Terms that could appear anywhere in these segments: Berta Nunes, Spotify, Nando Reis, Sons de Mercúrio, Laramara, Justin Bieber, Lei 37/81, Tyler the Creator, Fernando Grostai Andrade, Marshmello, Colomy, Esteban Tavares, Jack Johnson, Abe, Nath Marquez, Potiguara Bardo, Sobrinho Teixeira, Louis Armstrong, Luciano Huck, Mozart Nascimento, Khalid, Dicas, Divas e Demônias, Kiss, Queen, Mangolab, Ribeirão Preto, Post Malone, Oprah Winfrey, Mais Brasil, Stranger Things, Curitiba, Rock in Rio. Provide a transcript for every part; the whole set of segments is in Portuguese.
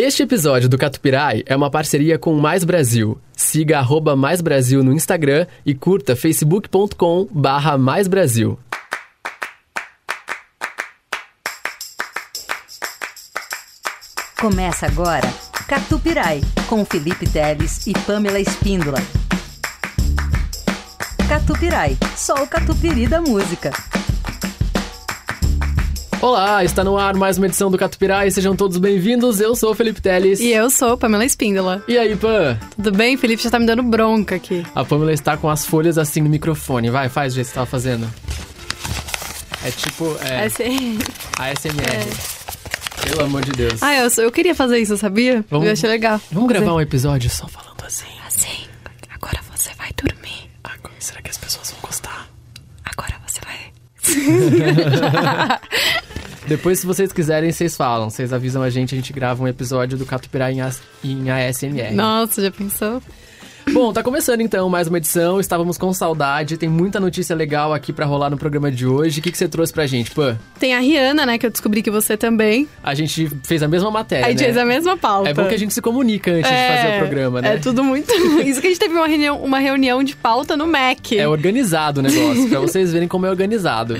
Este episódio do Catupirai é uma parceria com o Mais Brasil. Siga @maisbrasil no Instagram e curta facebook.com/maisbrasil. Começa agora Catupirai, com Felipe Teles e Pamela Espíndola. Catupirai, só o catupiry da música. Olá, está no ar mais uma edição do Catupirai, sejam todos bem-vindos, eu sou o Felipe Teles. E eu sou Pamela Espíndola. E aí, Pam? Tudo bem? Felipe já tá me dando bronca aqui. A Pamela está com as folhas assim no microfone, vai, faz o jeito que você estava fazendo. É tipo... ASMR. Pelo amor de Deus. Ah, eu queria fazer isso, sabia? Eu achei legal. Vamos gravar um episódio só falando assim. Assim, agora você vai dormir. Agora, será que as pessoas vão gostar? Agora você vai... Depois, se vocês quiserem, vocês falam. Vocês avisam a gente grava um episódio do Catupirai em ASMR. Nossa, já pensou? Bom, tá começando então mais uma edição. Estávamos com saudade. Tem muita notícia legal aqui pra rolar no programa de hoje. O que você trouxe pra gente, Pã? Tem a Rihanna, né? Que eu descobri que você também. A gente fez a mesma matéria, né? A gente fez a mesma pauta. É bom que a gente se comunica antes de fazer o programa, né? É tudo muito... Isso que a gente teve uma reunião de pauta no Mac. É organizado o negócio, pra vocês verem como é organizado.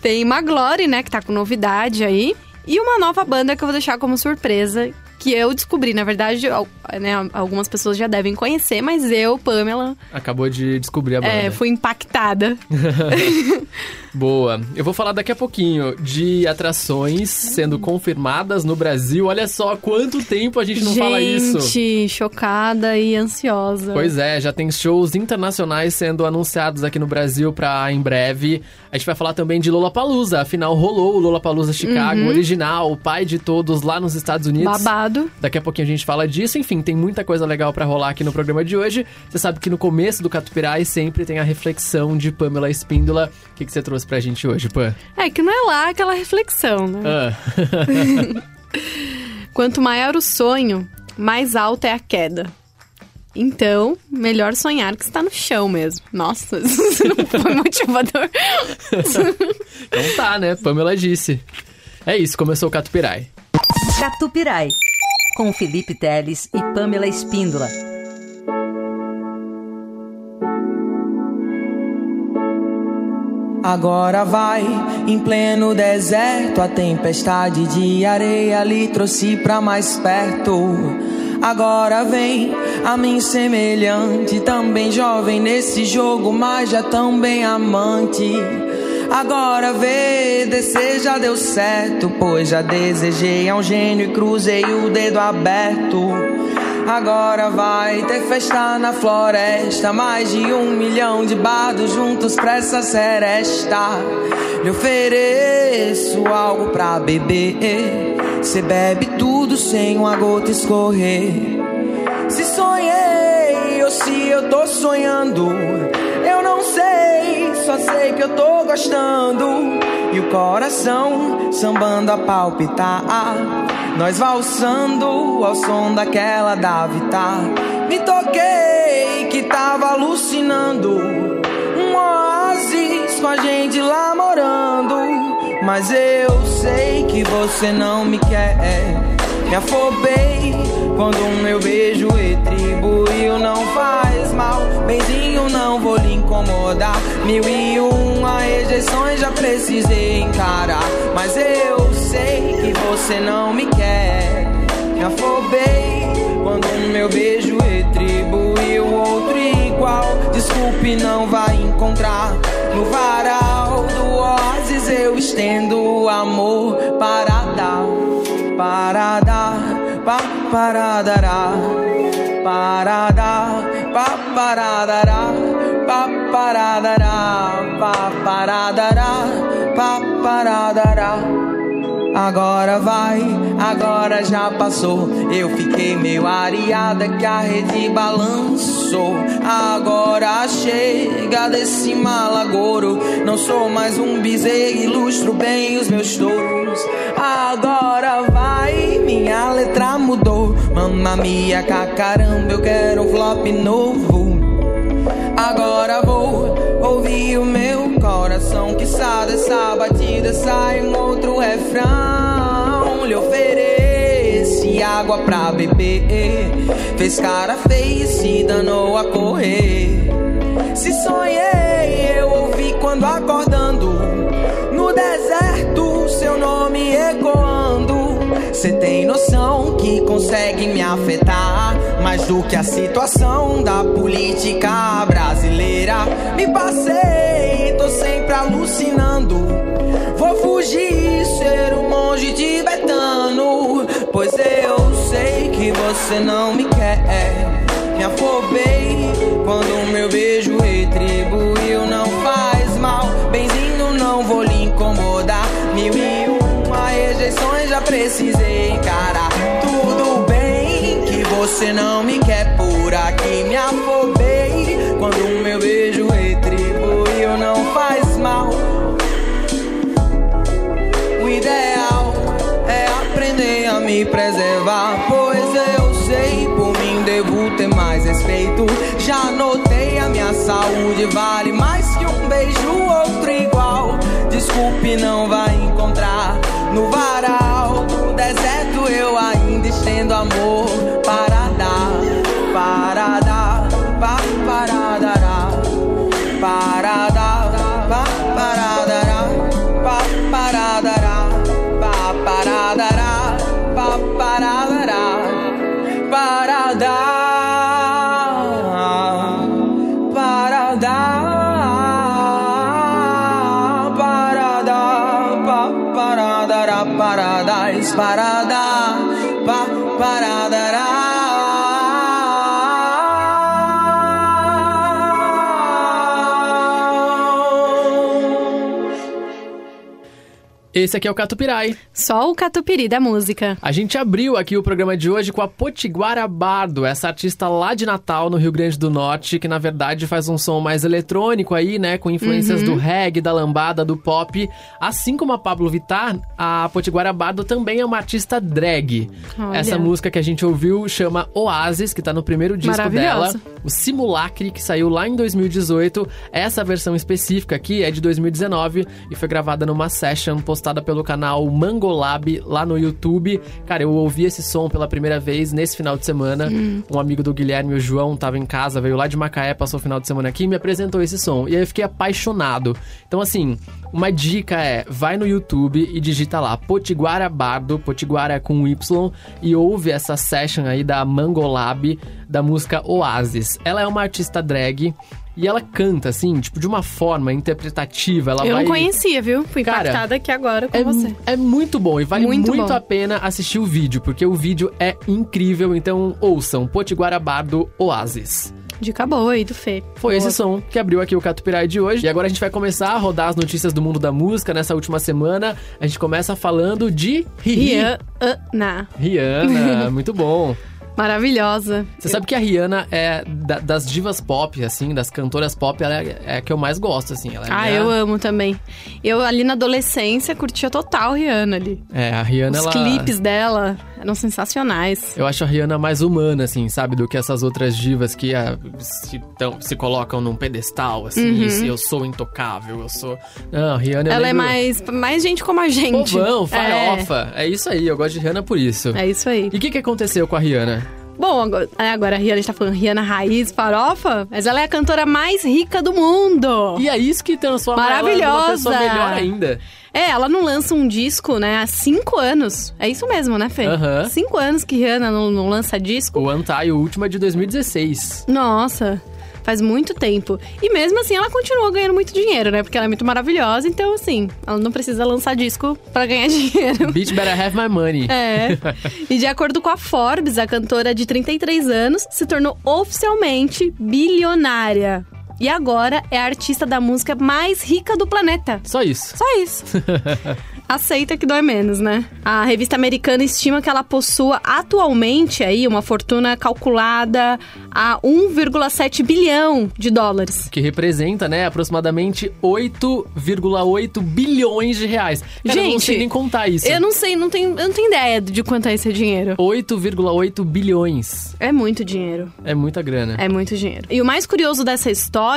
Tem Maglore, né, que tá com novidade aí. E uma nova banda que eu vou deixar como surpresa, que eu descobri. Na verdade, né, algumas pessoas já devem conhecer, mas eu, Pamela... Acabou de descobrir a banda. É, fui impactada. Boa. Eu vou falar daqui a pouquinho de atrações sendo confirmadas no Brasil. Olha só quanto tempo a gente não fala isso. Gente, chocada e ansiosa. Pois é, já tem shows internacionais sendo anunciados aqui no Brasil pra em breve. A gente vai falar também de Lollapalooza. Afinal, rolou o Lollapalooza Chicago, original, o pai de todos lá nos Estados Unidos. Babado. Daqui a pouquinho a gente fala disso. Enfim, tem muita coisa legal pra rolar aqui no programa de hoje. Você sabe que no começo do Catupirai sempre tem a reflexão de Pamela Espíndola. O que você trouxe pra gente hoje, Pã? É que não é lá aquela reflexão, né? Quanto maior o sonho, mais alta é a queda. Então, melhor sonhar que está no chão mesmo. Nossa, isso não foi motivador. Então tá, né? Pamela disse. É isso, começou o Catupirai. Catupirai, com Felipe Teles e Pamela Espíndola. Agora vai, em pleno deserto, a tempestade de areia lhe trouxe pra mais perto. Agora vem, a mim semelhante, também jovem nesse jogo, mas já também amante. Agora vê, descer já deu certo, pois já desejei a um gênio e cruzei o dedo aberto. Agora vai ter festa na floresta, mais de 1 milhão de bardos juntos pra essa seresta. Lhe ofereço algo pra beber, cê bebe tudo sem uma gota escorrer. Se sonhei ou se eu tô sonhando, eu não sei, só sei que eu tô gostando. E o coração sambando a palpitar, nós valsando ao som daquela davita. Me toquei que tava alucinando, um oásis com a gente lá morando. Mas eu sei que você não me quer, me afobei quando o meu beijo retribuiu. Não faz mal, benzinho, não vou lhe incomodar. 1001 rejeições já precisei encarar, mas eu sei que você não me quer. Me afobei quando o meu beijo retribuiu outro igual. Desculpe, não vai encontrar. No varal do oásis eu estendo o amor para dar, para dar, para dará, para dar, para dará, para dará, para dará, para dará. Agora vai, agora já passou. Eu fiquei meio areada que a rede balançou. Agora chega desse malagoro, não sou mais um bezerro, ilustro bem os meus touros. Agora vai, minha letra mudou. Mamma mia, caramba, eu quero um flop novo. Agora vou ouvir o meu coração, que sabe dessa batida sai um outro refrão. Lhe ofereço e água pra beber. Fez cara feia e se danou a correr. Se sonhei, eu ouvi quando acordando, no deserto, seu nome ecoando. Cê tem noção que consegue me afetar mais do que a situação da política brasileira. Me passei, tô sempre alucinando. Vou fugir, ser um monge tibetano, pois eu sei que você não me quer. Me afobei quando meu beijo retribuiu. Não faz mal, benzinho, não vou lhe incomodar. 1001 rejeições já precisei encarar. Tudo bem que você não me quer por aqui. Me afobei quando meu beijo retribuiu. Não faz mal. O ideal é aprender a me preservar, pois eu sei por mim devo ter mais respeito. Já notei, a minha saúde vale mais que um beijo, outro igual. Desculpe, não vai encontrar no varal. No deserto eu ainda estendo amor para dar, para dar, para dar, para dar, para dar, para dar, para dar, para dar. Para dar, para dar, para dar, para dar, para dar, para dar, para dar. Esse aqui é o Catupirai. Só o Catupiri da música. A gente abriu aqui o programa de hoje com a Potiguara Bardo, essa artista lá de Natal, no Rio Grande do Norte, que na verdade faz um som mais eletrônico aí, né? Com influências do reggae, da lambada, do pop. Assim como a Pablo Vittar, a Potiguara Bardo também é uma artista drag. Olha. Essa música que a gente ouviu chama Oasis, que tá no primeiro disco dela. O Simulacre, que saiu lá em 2018. Essa versão específica aqui é de 2019 e foi gravada numa session postada pelo canal Mangolab lá no YouTube. Cara, eu ouvi esse som pela primeira vez nesse final de semana. Um amigo do Guilherme, o João, tava em casa, veio lá de Macaé, passou o final de semana aqui e me apresentou esse som. E aí eu fiquei apaixonado. Então, assim, uma dica é, vai no YouTube e digita lá Potiguara Bardo, Potiguara com Y, e ouve essa session aí da Mangolab, da música Oasis. Ela é uma artista drag. E ela canta, assim, tipo, de uma forma interpretativa. Ela não conhecia, viu? Fui impactada aqui agora com você. É muito bom e vale muito a pena assistir o vídeo, porque o vídeo é incrível. Então, ouçam, Potiguara Bardo, Oasis. Dica boa aí do Fê. Foi esse som que abriu aqui o Catupirai de hoje. E agora a gente vai começar a rodar as notícias do mundo da música nessa última semana. A gente começa falando de Rihanna. Rihanna, muito bom. Maravilhosa. Você sabe que a Rihanna é das divas pop, assim, das cantoras pop, ela é a que eu mais gosto, assim. Ela é eu amo também. Eu, ali na adolescência, curtia total a Rihanna ali. É, a Rihanna, os clipes dela eram sensacionais. Eu acho a Rihanna mais humana, assim, sabe? Do que essas outras divas que se colocam num pedestal, assim. Isso, eu sou intocável, eu sou... Não, a Rihanna... Ela é mais gente como a gente. Povão, farofa. É isso aí, eu gosto de Rihanna por isso. É isso aí. E o que aconteceu com a Rihanna? Bom, agora a Rihanna está falando Rihanna raiz, farofa, mas ela é a cantora mais rica do mundo. E é isso que transforma ela numa pessoa melhor ainda. É, ela não lança um disco, né, há 5 anos. É isso mesmo, né, Fê? 5 anos que Rihanna não lança disco. O Anti, o último é de 2016. Nossa, faz muito tempo. E mesmo assim, ela continua ganhando muito dinheiro, né? Porque ela é muito maravilhosa. Então, assim, ela não precisa lançar disco pra ganhar dinheiro. Bitch better have my money. É. E de acordo com a Forbes, a cantora de 33 anos se tornou oficialmente bilionária. E agora é a artista da música mais rica do planeta. Só isso. Só isso. Aceita que dói menos, né? A revista americana estima que ela possua atualmente aí uma fortuna calculada a 1,7 bilhão de dólares. Que representa, né, aproximadamente 8,8 bilhões de reais. Cara, gente, eu não sei nem contar isso. Eu não sei, eu não tenho ideia de quanto é esse dinheiro. 8,8 bilhões. É muito dinheiro. É muita grana. É muito dinheiro. E o mais curioso dessa história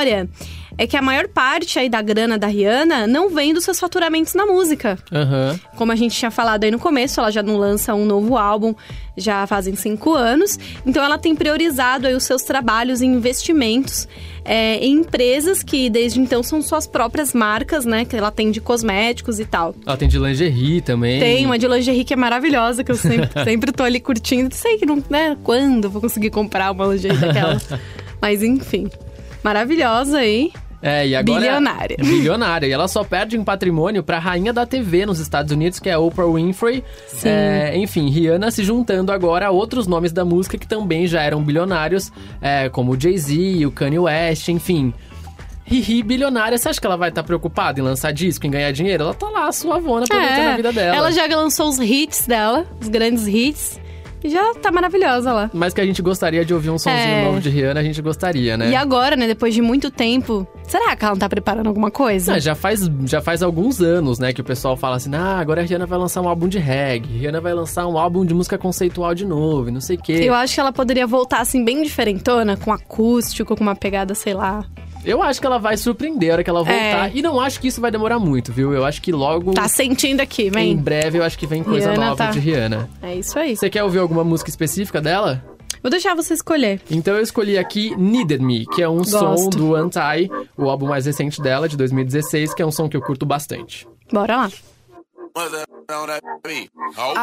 é que a maior parte aí da grana da Rihanna não vem dos seus faturamentos na música. Uhum. Como a gente tinha falado aí no começo, ela já não lança um novo álbum já fazem 5 anos. Então ela tem priorizado aí os seus trabalhos em investimentos em empresas que desde então são suas próprias marcas, né? Que ela tem de cosméticos e tal. Ela tem de lingerie também. Tem uma de lingerie que é maravilhosa, que eu sempre tô ali curtindo. Sei que não, né? Quando vou conseguir comprar uma lingerie daquela. Mas enfim, maravilhosa aí. E agora bilionária. Bilionária. E ela só perde em patrimônio pra rainha da TV nos Estados Unidos, que é a Oprah Winfrey. Sim. Enfim, Rihanna se juntando agora a outros nomes da música que também já eram bilionários, como o Jay-Z, o Kanye West, enfim. Hihi, bilionária. Você acha que ela vai estar preocupada em lançar disco, em ganhar dinheiro? Ela tá lá, suavona, aproveitando a vida dela. Ela já lançou os hits dela, os grandes hits. Já tá maravilhosa lá. Mas que a gente gostaria de ouvir um somzinho novo de Rihanna, a gente gostaria, né? E agora, né, depois de muito tempo, será que ela não tá preparando alguma coisa? Não, já faz alguns anos, né, que o pessoal fala assim, agora a Rihanna vai lançar um álbum de reggae, Rihanna vai lançar um álbum de música conceitual de novo, não sei o quê. Eu acho que ela poderia voltar, assim, bem diferentona, com acústico, com uma pegada, sei lá... Eu acho que ela vai surpreender a hora que ela voltar. E não acho que isso vai demorar muito, viu? Eu acho que logo... Tá sentindo aqui, vem. Em breve, eu acho que vem coisa nova de Rihanna. É isso aí. Você quer ouvir alguma música específica dela? Vou deixar você escolher. Então eu escolhi aqui Needed Me, que é um som do Anti, o álbum mais recente dela, de 2016, que é um som que eu curto bastante. Bora lá. I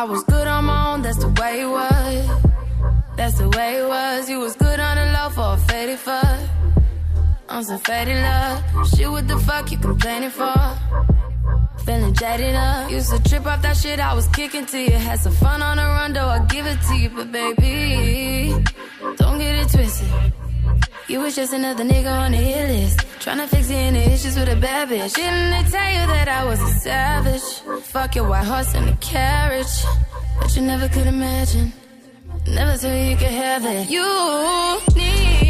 was good on my own, that's the way it was. That's the way it was. You was good on the low for a faded fuck. I'm so faded love. Shit, what the fuck you complaining for? Feeling jaded up. Used to trip off that shit I was kicking to you. Had some fun on the run, though I give it to you. But baby, don't get it twisted. You was just another nigga on the hit list. Tryna fix you in the issues with a bad bitch. Didn't they tell you that I was a savage? Fuck your white horse and a carriage. But you never could imagine. Never thought you could have it. You need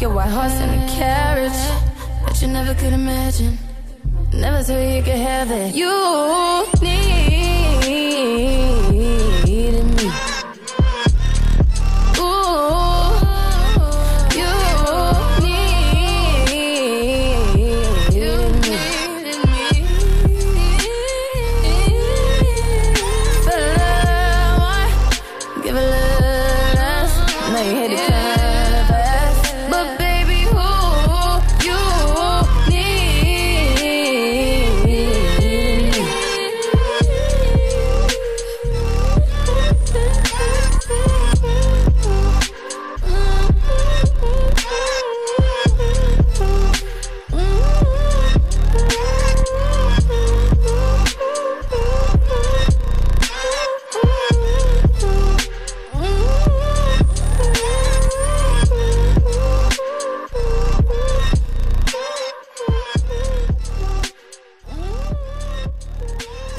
your white horse and a carriage, but you never could imagine, never thought you could have it. You needed me. Ooh, you needed me. For love, one, give a little less. Now you hit it.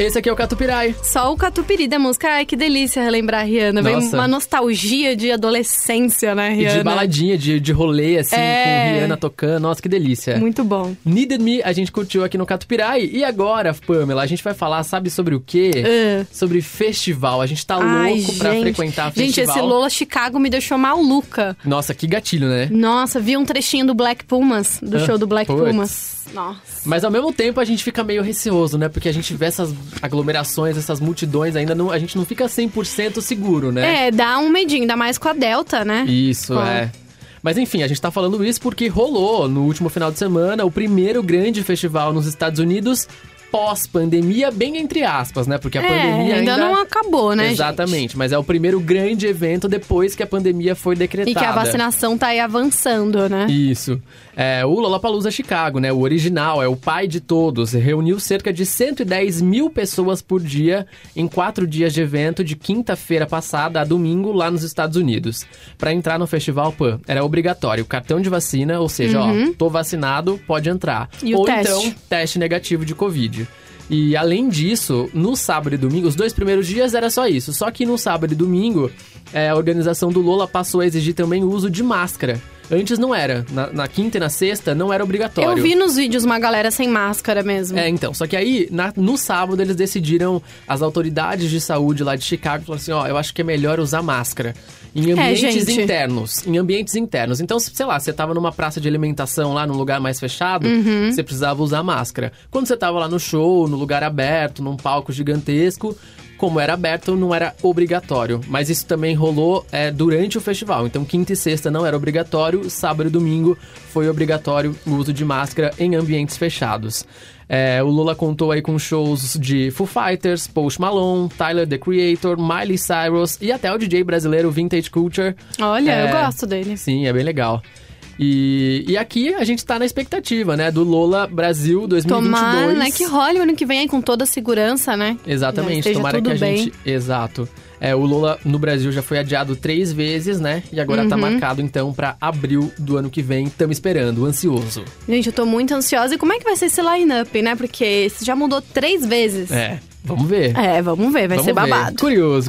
Esse aqui é o Catupiry. Só o Catupiri da música. Ai, que delícia relembrar a Rihanna. Nossa. Vem uma nostalgia de adolescência, né, Rihanna? E de baladinha, de rolê, assim, com Rihanna tocando. Nossa, que delícia. Muito bom. Needed Me, a gente curtiu aqui no Catupiry. E agora, Pamela, a gente vai falar, sabe sobre o quê? Sobre festival. A gente tá louco pra frequentar festival. Gente, esse Lola Chicago me deixou maluca. Nossa, que gatilho, né? Nossa, vi um trechinho do Black Pumas, do show do Black Pumas. Nossa. Mas ao mesmo tempo a gente fica meio receoso, né? Porque a gente vê essas aglomerações, essas multidões, ainda não, a gente não fica 100% seguro, né? Dá um medinho, ainda mais com a Delta, né? Isso, Mas enfim, a gente tá falando isso porque rolou no último final de semana o primeiro grande festival nos Estados Unidos pós-pandemia, bem entre aspas, né? Porque a pandemia ainda não acabou, né, exatamente, gente? Mas é o primeiro grande evento depois que a pandemia foi decretada. E que a vacinação tá aí avançando, né? Isso. É, o Lollapalooza Chicago, né? O original, é o pai de todos. Reuniu cerca de 110 mil pessoas por dia em 4 dias de evento, de quinta-feira passada a domingo, lá nos Estados Unidos. Pra entrar no festival, pô, era obrigatório. Cartão de vacina, ou seja, ó, tô vacinado, pode entrar. E ou o teste? Então, teste negativo de Covid. E além disso, no sábado e domingo, os 2 primeiros dias era só isso. Só que no sábado e domingo, a organização do Lolla passou a exigir também o uso de máscara. Antes não era. Na quinta e na sexta não era obrigatório. Eu vi nos vídeos uma galera sem máscara mesmo. É, então. Só que aí, no sábado, eles decidiram, as autoridades de saúde lá de Chicago, falaram assim, ó, eu acho que é melhor usar máscara. Em ambientes internos. Em ambientes internos. Então, sei lá, você tava numa praça de alimentação lá, num lugar mais fechado, você precisava usar máscara. Quando você tava lá no show, no lugar aberto, num palco gigantesco... Como era aberto, não era obrigatório. Mas isso também rolou durante o festival. Então, quinta e sexta não era obrigatório. Sábado e domingo foi obrigatório o uso de máscara em ambientes fechados. É, o Lolla contou aí com shows de Foo Fighters, Post Malone, Tyler the Creator, Miley Cyrus e até o DJ brasileiro Vintage Culture. Olha, eu gosto dele. Sim, é bem legal. E aqui a gente tá na expectativa, né, do Lolla Brasil 2022. Tomara, né, que role o ano que vem aí com toda a segurança, né? Exatamente, né, tomara que a gente... Exato. É, o Lolla no Brasil já foi adiado 3 vezes, né? E agora tá marcado, então, pra abril do ano que vem. Tamo esperando, ansioso. Gente, eu tô muito ansiosa. E como é que vai ser esse line-up, né? Porque já mudou 3 vezes. É. Vamos ver. É, vamos ver, vai ser babado.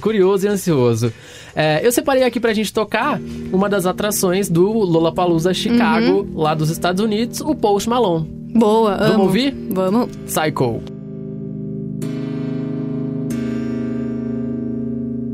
Curioso e ansioso. É, eu separei aqui pra gente tocar uma das atrações do Lollapalooza Chicago, lá dos Estados Unidos, o Post Malone. Boa, vamos ouvir? Vamos. Psycho.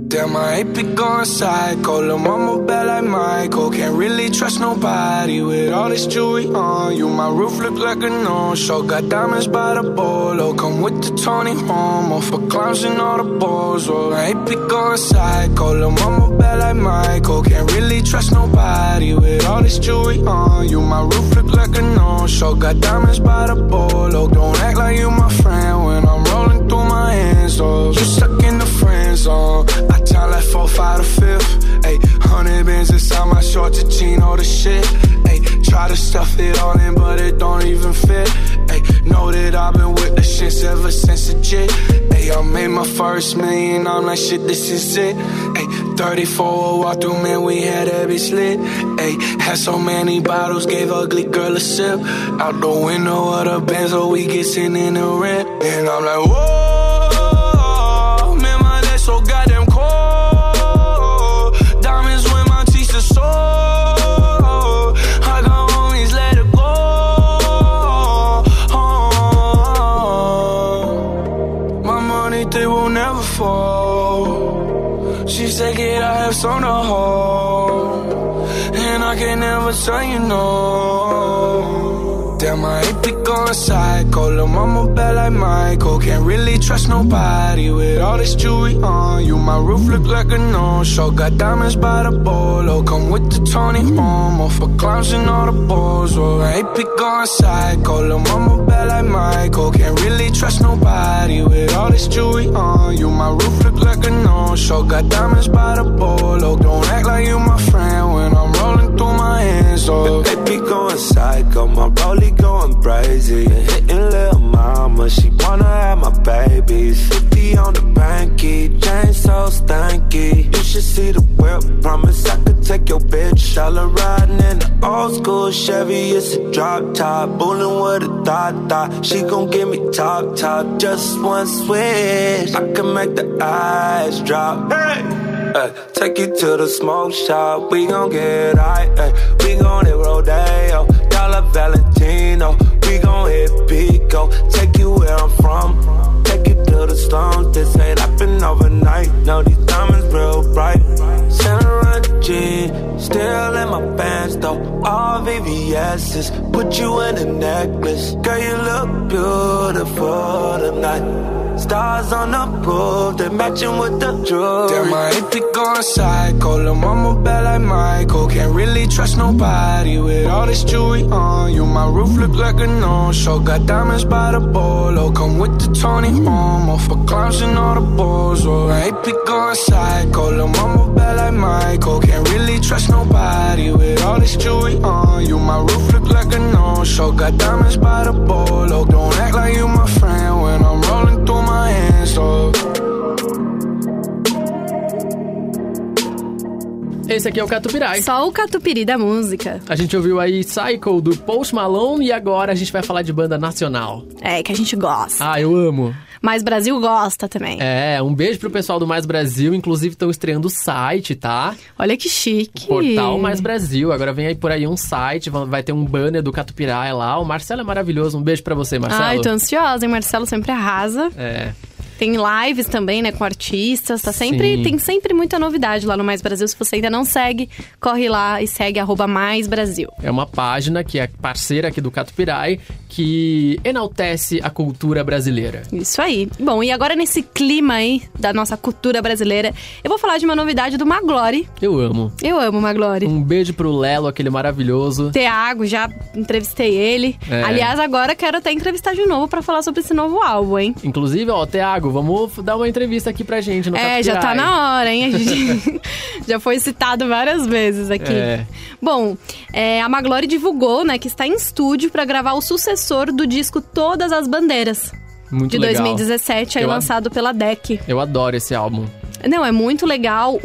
Damn, I ain't be going psycho. Lil' mama bad like Michael. Can't really trust nobody with all this jewelry on you. My roof look like a no-show. Got diamonds by the bolo. Come with the Tony Homo for clowns and all the balls. Oh, I ain't be going psycho. Lil' mama bad like Michael. Can't really trust nobody with all this jewelry on you. My roof look like a no-show. Got diamonds by the bolo. Don't act like you my friend when I'm rolling through my hands. Oh, you stuck in the friend zone. I time like 4, 5, or 5. Ayy, 100 bands inside my shorts, a chino, the shit. Ayy, try to stuff it all in, but it don't even fit. Ayy, know that I've been with the shits ever since the jit. Ayy, I made my first million, I'm like, shit, this is it. Ayy, 34, a walkthrough, man, we had that bitch lit. Ayy, had so many bottles, gave ugly girl a sip. Out the window of the Benz, oh, we get sent in the rent. And I'm like, whoa, man, my neck so goddamn cold. Take it, I have so no hope. And I can never tell you no. Damn, I ain't be going psycho. Lil' mama bad like Michael. Can't really trust nobody with all this jewelry on you. My roof look like a no-show. Got diamonds by the bolo. Come with the Tony Homo for clowns and all the balls. Oh, I ain't be going psycho. Lil' mama bad like Michael. Can't really trust nobody with all this jewelry on you. My roof look like a no-show. Got diamonds by the bolo. Don't act like you my friend when I'm rolling through my hands. Oh, they be going psycho. My rollie going crazy. Hitting little mama, she wanna have my babies. 50 on the banky, chain so stanky. You should see the whip, promise I could take your bitch. All her riding in the old school Chevy, it's a drop top. Bullin' with a thot-thot, she gon' give me top-top. Just one switch, I can make the eyes drop. Hey! Take you to the smoke shop, we gon' get high. We gon' hit Rodeo, Dollar Valentino. We gon' hit Pico, take you where I'm from. Take you to the slums, this ain't happened overnight. Now these diamonds real bright. Santa G, still in my pants though. All VVS's, put you in a necklace. Girl, you look beautiful tonight. stars on the roof, they're matching with the jewelry. Damn, I hate to go psycho, lil' mama bad like Michael. Can't really trust nobody with all this jewelry on you. My roof look like a no-show, got diamonds by the bolo. Come with the Tony Momo for clowns and all the balls. Oh, I hate to go psycho, lil' mama bad like Michael. Can't really trust nobody with all this jewelry on you. My roof look like a no-show, got diamonds by the bolo. Don't act like you my friend when I'm rolling through my hands up. Esse aqui é o Catupiry. Só o Catupiri da música. A gente ouviu aí Psycho do Post Malone e agora a gente vai falar de banda nacional. É, que a gente gosta. Ah, eu amo. Mais Brasil gosta também. É, um beijo pro pessoal do Mais Brasil. Inclusive, estão estreando o site, tá? Olha que chique. O portal Mais Brasil. Agora vem aí por aí um site, vai ter um banner do Catupiry lá. O Marcelo é maravilhoso. Um beijo pra você, Marcelo. Ai, tô ansiosa, hein? Marcelo sempre arrasa. É. Tem lives também, né, com artistas, tá sempre, tem sempre muita novidade lá no Mais Brasil. Se você ainda não segue, corre lá e segue @maisbrasil. É uma página que é parceira aqui do Catupiry, que enaltece a cultura brasileira. Isso aí. Bom, e agora nesse clima aí da nossa cultura brasileira, eu vou falar de uma novidade do Maglore. Eu amo. Eu amo Maglore. Um beijo pro Lelo, aquele maravilhoso. Thiago, já entrevistei ele. É. Aliás, agora quero até entrevistar de novo pra falar sobre esse novo álbum, hein? Inclusive, ó, Thiago, vamos dar uma entrevista aqui pra gente no Catupiry. É, já tá na hora, hein? A gente já foi citado várias vezes aqui. É. Bom, a Maglore divulgou, né, que está em estúdio pra gravar o sucessor do disco Todas as Bandeiras. Muito de legal. De 2017, aí lançado pela DEC. Eu adoro esse álbum. Não, é muito legal.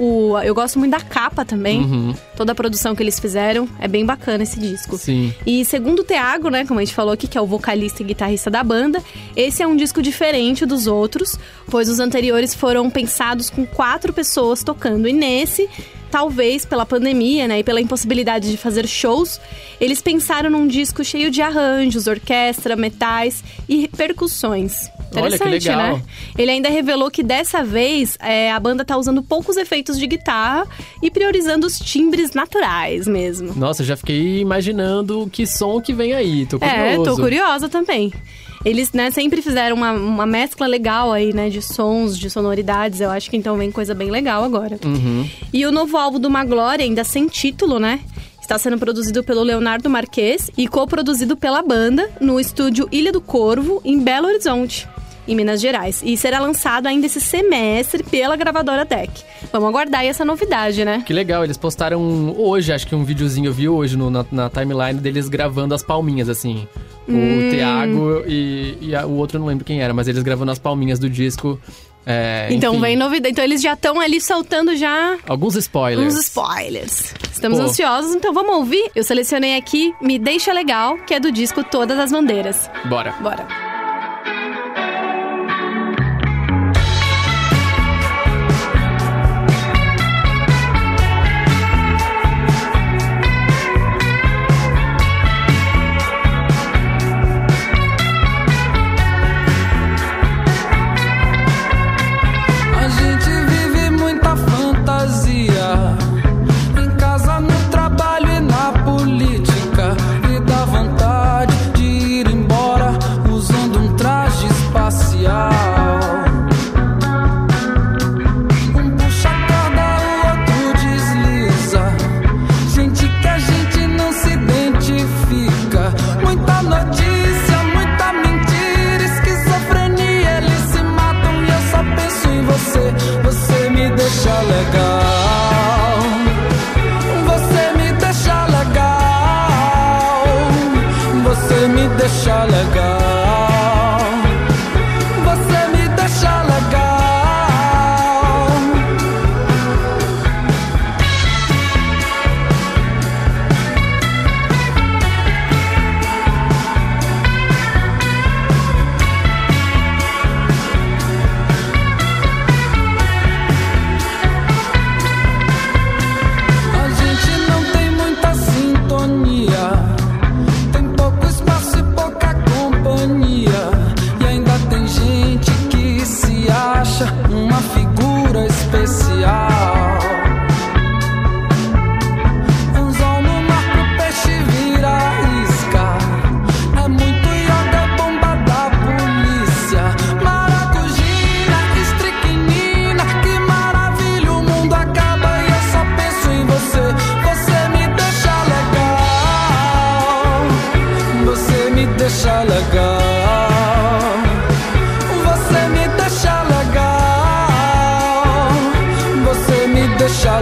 Eu gosto muito da capa também. Uhum. Toda a produção que eles fizeram. É bem bacana esse disco. Sim. E segundo o Thiago, né, como a gente falou aqui, que é o vocalista e guitarrista da banda, esse é um disco diferente dos outros, pois os anteriores foram pensados com 4 pessoas tocando. E nesse, talvez pela pandemia, né, e pela impossibilidade de fazer shows, eles pensaram num disco cheio de arranjos, orquestra, metais e percussões. Interessante, olha que legal, né? Ele ainda revelou que dessa vez a banda tá usando poucos efeitos de guitarra e priorizando os timbres naturais mesmo. Nossa, já fiquei imaginando que som que vem aí, tô curioso. É, tô curiosa também. Eles, né, sempre fizeram uma mescla legal aí, né, de sons, de sonoridades. Eu acho que então vem coisa bem legal agora. Uhum. E o novo álbum do Maglore, ainda sem título, né, está sendo produzido pelo Leonardo Marques e coproduzido pela banda no estúdio Ilha do Corvo, em Belo Horizonte, em Minas Gerais. E será lançado ainda esse semestre pela gravadora DEC. Vamos aguardar aí essa novidade, né? Que legal, eles postaram hoje, acho que um videozinho eu vi hoje na timeline deles gravando as palminhas, assim. O Thiago e o outro, eu não lembro quem era, mas eles gravando as palminhas do disco. É, então enfim, vem novidade. Então eles já estão ali soltando já alguns spoilers. Estamos ansiosos, então vamos ouvir? Eu selecionei aqui Me Deixa Legal, que é do disco Todas as Bandeiras. Bora. Bora. Usando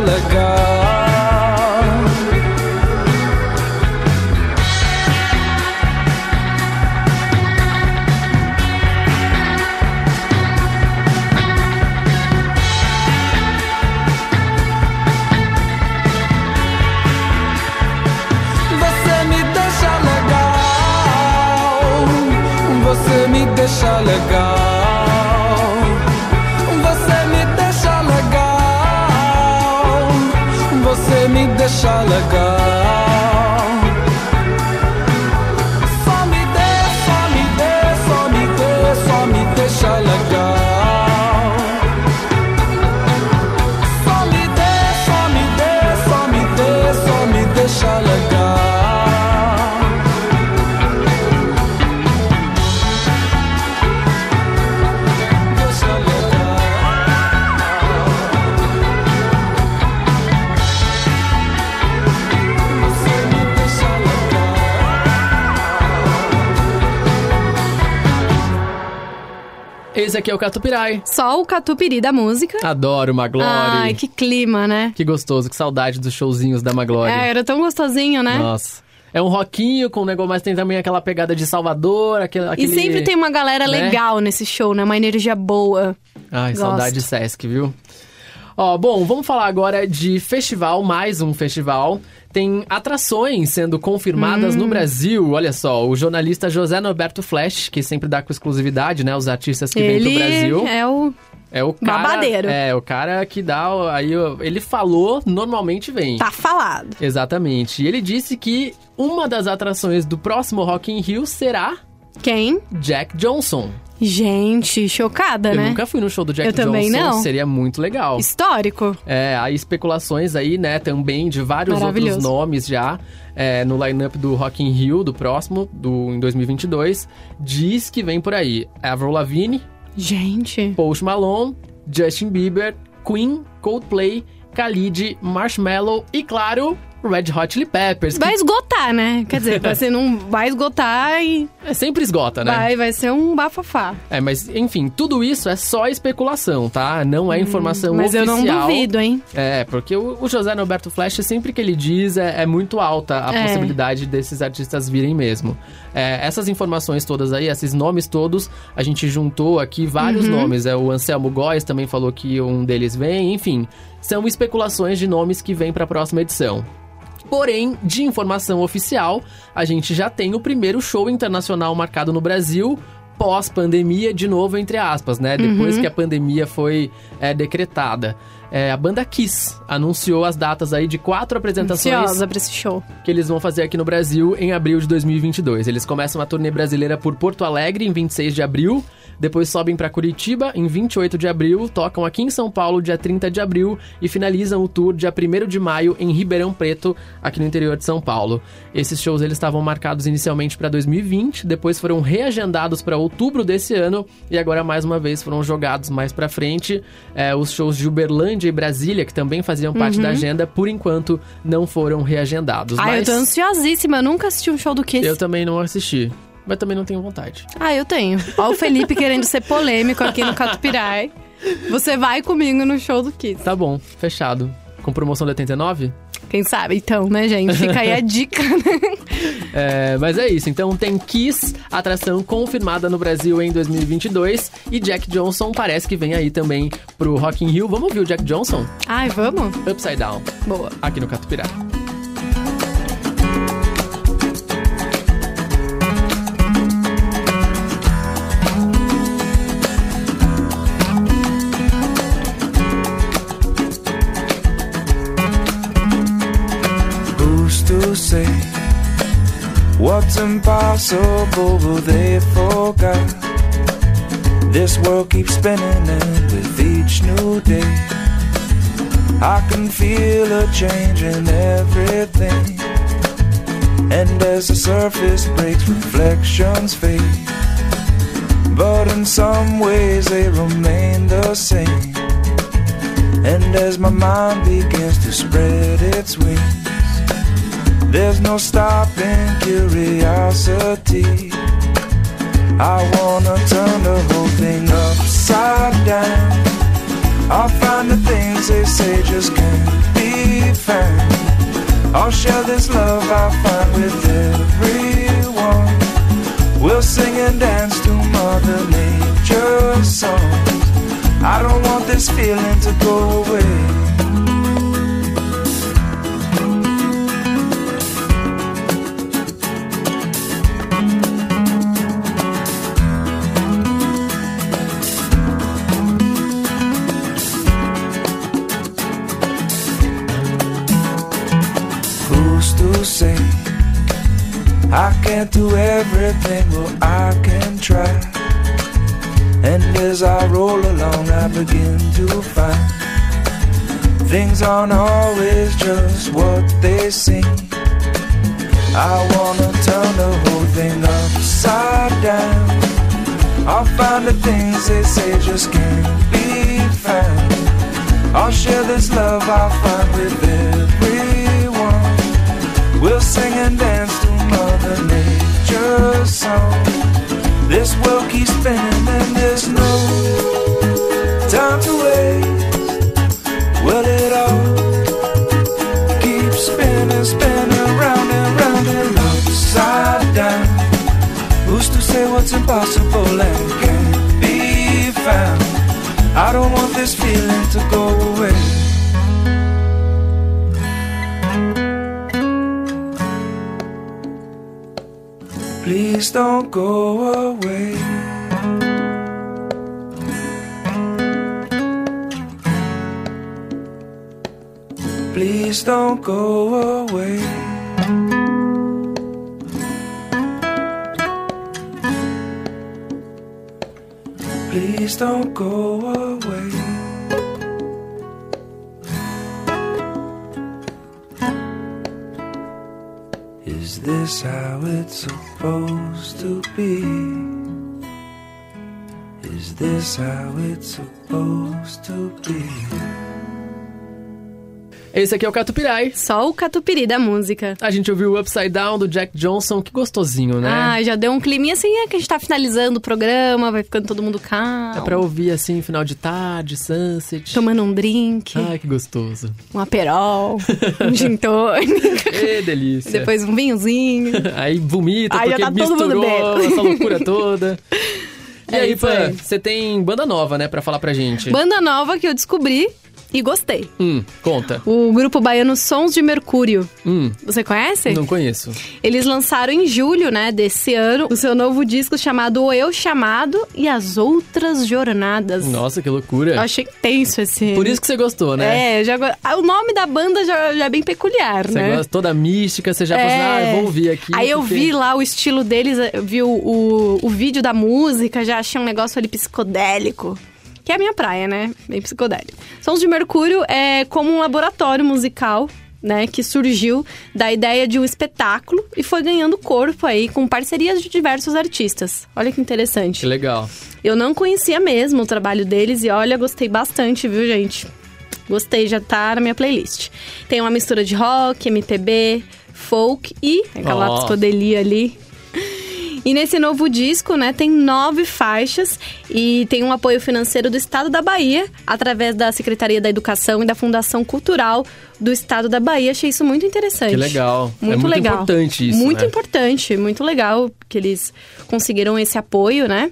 legal. Você me deixa legal. Você me deixa legal. Deixa legal. Só me dê, só me dê, só me dê, só me deixa legal. Só me dê, só me dê, só me dê, só me deixa legal. Deixa legal. Esse aqui é o Catupiry. Só o Catupiri da música. Adoro Maglore. Ai, que clima, né? Que gostoso, que saudade dos showzinhos da Maglore. É, era tão gostosinho, né? Nossa. É um rockinho com um negócio, mas tem também aquela pegada de Salvador, aquele... E sempre tem uma galera legal nesse show, né? Uma energia boa. Ai, gosto. Saudade de Sesc, viu? Ó, bom, vamos falar agora de festival, mais um festival. Tem atrações sendo confirmadas no Brasil. Olha só, o jornalista José Norberto Flech, que sempre dá com exclusividade, né? Os artistas que vêm pro Brasil. É o cara, babadeiro. É, o cara que dá... Aí, ele falou, normalmente vem. Tá falado. Exatamente. E ele disse que uma das atrações do próximo Rock in Rio será... Quem? Jack Johnson. Gente, chocada, né? Eu nunca fui no show do Jack Johnson. Eu também não. Seria muito legal. Histórico. É, há especulações aí, né, também de vários outros nomes já no line-up do Rock in Rio, do próximo, em 2022. Diz que vem por aí Avril Lavigne. Gente. Post Malone, Justin Bieber, Queen, Coldplay, Khalid, Marshmello e, claro... Red Hot Chili Peppers. Vai esgotar, né? Quer dizer, você não vai esgotar e... Sempre esgota, né? Vai ser um bafafá. É, mas enfim, tudo isso é só especulação, tá? Não é informação oficial. Mas eu não duvido, hein? É, porque o José Norberto Flech, sempre que ele diz, é muito alta a possibilidade desses artistas virem mesmo. É, essas informações todas aí, esses nomes todos, a gente juntou aqui vários nomes. É, o Anselmo Góes também falou que um deles vem, enfim. São especulações de nomes que vêm para a próxima edição. Porém, de informação oficial, a gente já tem o primeiro show internacional marcado no Brasil, pós-pandemia, de novo, entre aspas, né? Depois que a pandemia foi decretada. É, a banda Kiss anunciou as datas aí de 4 apresentações... Ansiosa pra esse show. ...que eles vão fazer aqui no Brasil em abril de 2022. Eles começam a turnê brasileira por Porto Alegre, em 26 de abril... Depois sobem para Curitiba em 28 de abril, tocam aqui em São Paulo dia 30 de abril e finalizam o tour dia 1º de maio em Ribeirão Preto, aqui no interior de São Paulo. Esses shows eles estavam marcados inicialmente para 2020, depois foram reagendados para outubro desse ano e agora mais uma vez foram jogados mais para frente. Os shows de Uberlândia e Brasília, que também faziam parte da agenda, por enquanto não foram reagendados. Mas... eu tô ansiosíssima, eu nunca assisti um show do Kiss. Eu também não assisti. Mas também não tenho vontade. Ah, eu tenho. Ó, o Felipe querendo ser polêmico aqui no Catupiry. Você vai comigo no show do Kiss. Tá bom, fechado. Com promoção de 89? Quem sabe, então, né, gente? Fica aí a dica, né? Mas é isso. Então tem Kiss, atração confirmada no Brasil em 2022. E Jack Johnson parece que vem aí também pro Rock in Rio. Vamos ouvir o Jack Johnson? Ai, vamos? Upside Down. Boa. Aqui no Catupiry. Say what's impossible, will they forget? This world keeps spinning and with each new day I can feel a change in everything. And as the surface breaks, reflections fade, but in some ways they remain the same. And as my mind begins to spread its wings, there's no stopping curiosity. I wanna turn the whole thing upside down. I'll find the things they say just can't be I'll share this love I find with everyone. We'll sing and dance to Mother Nature's songs. I don't want this feeling to go away. I can't do everything, well I can try. And as I roll along I begin to find things aren't always just what they seem. I wanna turn the whole thing upside down. I'll find the things they say just can't be found. I'll share this love I find with everyone. We'll sing and dance to Mother Nature's song. This world keeps spinning and there's no time to waste. Well, it all keeps spinning, spinning round and round and upside down. Who's to say what's impossible and can't be found? I don't want this feeling to go away. Please don't go away. Please don't go away. Please don't go away. Is this how it's supposed to be? Is this how it's supposed to be? Esse aqui é o Catupiry. Só o Catupiri da música. A gente ouviu o Upside Down do Jack Johnson, que gostosinho, né? Ah, já deu um climinha assim, é que a gente tá finalizando o programa, vai ficando todo mundo calmo. É pra ouvir assim, final de tarde, sunset. Tomando um drink. Ai, que gostoso. Um aperol, um gin tônica. Que delícia. Depois um vinhozinho. Aí vomita, aí porque tá misturou essa loucura toda. E aí, Pan, você tem banda nova, né, pra falar pra gente. Banda nova que eu descobri. E gostei. Conta. O grupo baiano Sons de Mercúrio. Você conhece? Não conheço. Eles lançaram em julho, né, desse ano, o seu novo disco chamado O Eu Chamado e As Outras Jornadas. Nossa, que loucura. Eu achei tenso esse... Por isso que você gostou, né? É, o nome da banda já é bem peculiar, você, né? Você gosta toda mística, você já pensou, eu vou ouvir aqui. Aí eu vi lá o estilo deles, vi o vídeo da música, já achei um negócio ali psicodélico. Que é a minha praia, né? Bem psicodélico. Sons de Mercúrio é como um laboratório musical, né? Que surgiu da ideia de um espetáculo e foi ganhando corpo aí com parcerias de diversos artistas. Olha que interessante. Que legal. Eu não conhecia mesmo o trabalho deles e olha, gostei bastante, viu, gente? Gostei, já tá na minha playlist. Tem uma mistura de rock, MPB, folk e aquela psicodelia ali. E nesse novo disco, né, tem 9 faixas e tem um apoio financeiro do Estado da Bahia, através da Secretaria da Educação e da Fundação Cultural do Estado da Bahia. Achei isso muito interessante. Que legal. Muito legal. Importante isso, muito, né? Importante, muito legal que eles conseguiram esse apoio, né?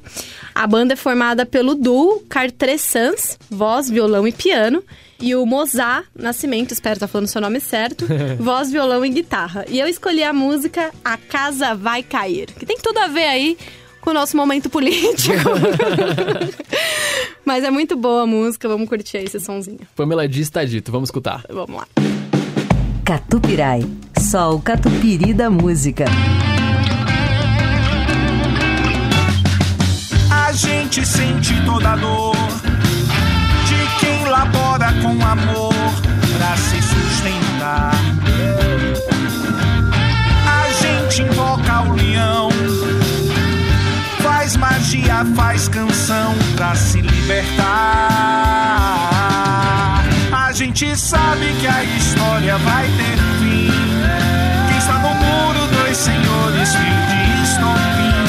A banda é formada pelo duo Cartré Sans, voz, violão e piano. E o Mozart Nascimento, espero estar falando o seu nome certo, voz, violão e guitarra. E eu escolhi a música A Casa Vai Cair, que tem tudo a ver aí com o nosso momento político. Mas é muito boa a música, vamos curtir aí esse sonzinho. Pamela diz, está dito, vamos escutar. Vamos lá. Catupiry, só o Catupiri da música. A gente sente toda a dor de quem labora com amor pra se sustentar. A gente invoca o leão, faz magia, faz canção pra se libertar. A gente sabe que a história vai ter fim. Quem está no muro, 2 senhores, fim de estopim,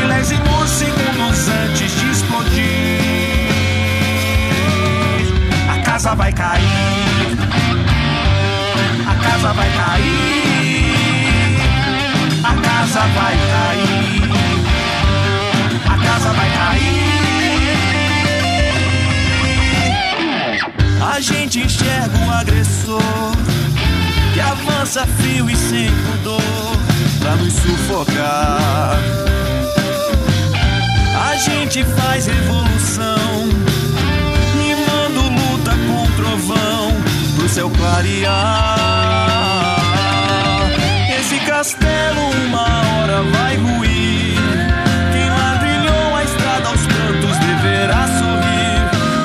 milésimos segundos antes de explodir. A casa vai cair. A casa casa vai cair, a casa vai cair, a casa vai cair. A gente enxerga um agressor que avança frio e sem pudor pra nos sufocar. A gente faz revolução, rimando luta com trovão pro céu clarear. Esse castelo uma hora vai ruir. Quem ladrilhou a estrada aos cantos deverá sorrir,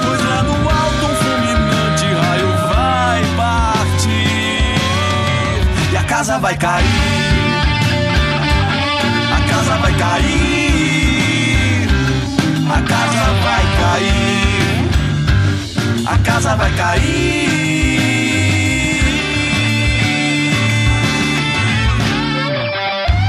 pois lá no alto um fulminante raio vai partir e a casa vai cair. A casa vai cair, a casa vai cair, a casa vai cair.